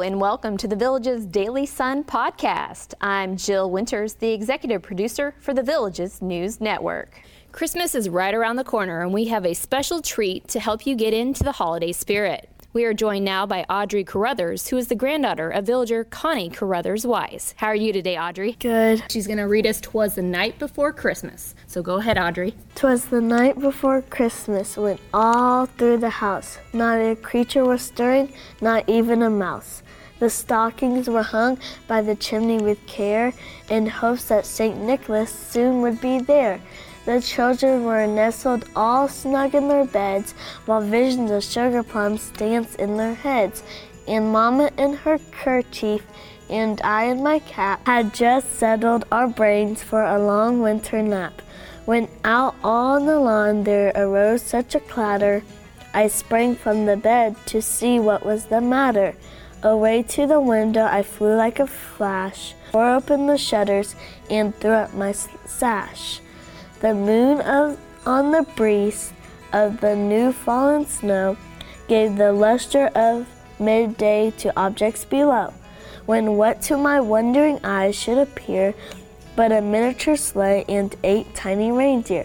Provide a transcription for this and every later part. Hello and welcome to the Villages Daily Sun podcast. I'm Jill Winters, the executive producer for the Villages News Network. Christmas is right around the corner and we have a special treat to help you get into the holiday spirit. We are joined now by Audrey Caruthers, who is the granddaughter of villager Connie Caruthers Wise. How are you today, Audrey? Good. She's going to read us "'Twas the Night Before Christmas." So go ahead, Audrey. "'Twas the night before Christmas went all through the house. Not a creature was stirring, not even a mouse. The stockings were hung by the chimney with care, in hopes that St. Nicholas soon would be there. The children were nestled all snug in their beds, while visions of sugar plums danced in their heads. And Mama in her kerchief, and I in my cap, had just settled our brains for a long winter nap. When out on the lawn there arose such a clatter, I sprang from the bed to see what was the matter. Away to the window I flew like a flash, tore open the shutters, and threw up my sash. The moon on the breeze of the new-fallen snow gave the luster of midday to objects below, when what to my wondering eyes should appear but a miniature sleigh and 8 tiny reindeer,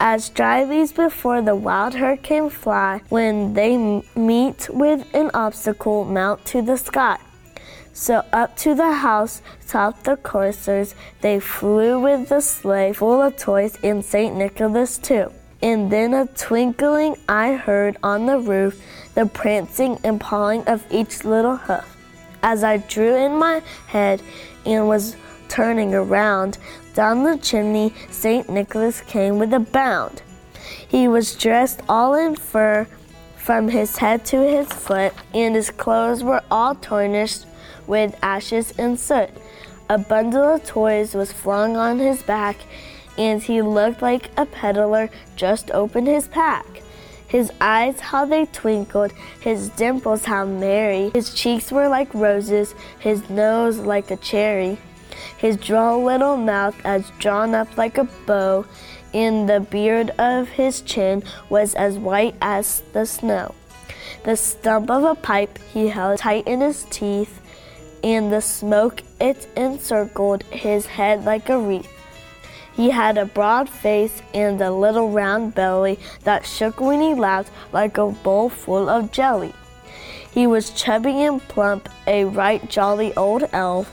As dry leaves before the wild herd can fly, when they meet with an obstacle, mount to the sky. So up to the house, top the coursers, they flew with the sleigh full of toys and St. Nicholas too. And then a twinkling I heard on the roof, the prancing and pawing of each little hoof. As I drew in my head and was turning around, down the chimney St. Nicholas came with a bound. He was dressed all in fur from his head to his foot, and his clothes were all tarnished with ashes and soot. A bundle of toys was flung on his back, and he looked like a peddler just opened his pack. His eyes, how they twinkled, his dimples, how merry. His cheeks were like roses, his nose like a cherry. His droll little mouth as drawn up like a bow, and the beard of his chin was as white as the snow. The stump of a pipe he held tight in his teeth, and the smoke it encircled his head like a wreath. He had a broad face and a little round belly that shook when he laughed like a bowl full of jelly. He was chubby and plump, a right jolly old elf,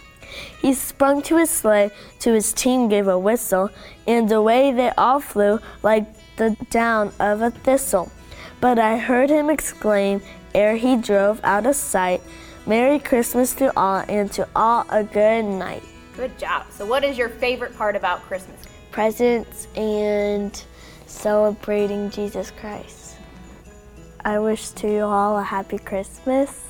He sprung to his sleigh, to his team gave a whistle, and away they all flew like the down of a thistle. But I heard him exclaim, ere he drove out of sight, Merry Christmas to all, and to all a good night. Good job. So what is your favorite part about Christmas? Presents and celebrating Jesus Christ. I wish to you all a happy Christmas.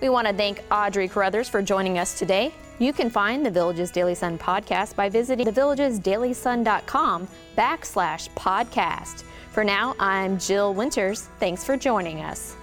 We want to thank Audrey Caruthers for joining us today. You can find the Villages Daily Sun podcast by visiting thevillagesdailysun.com/podcast. For now, I'm Jill Winters. Thanks for joining us.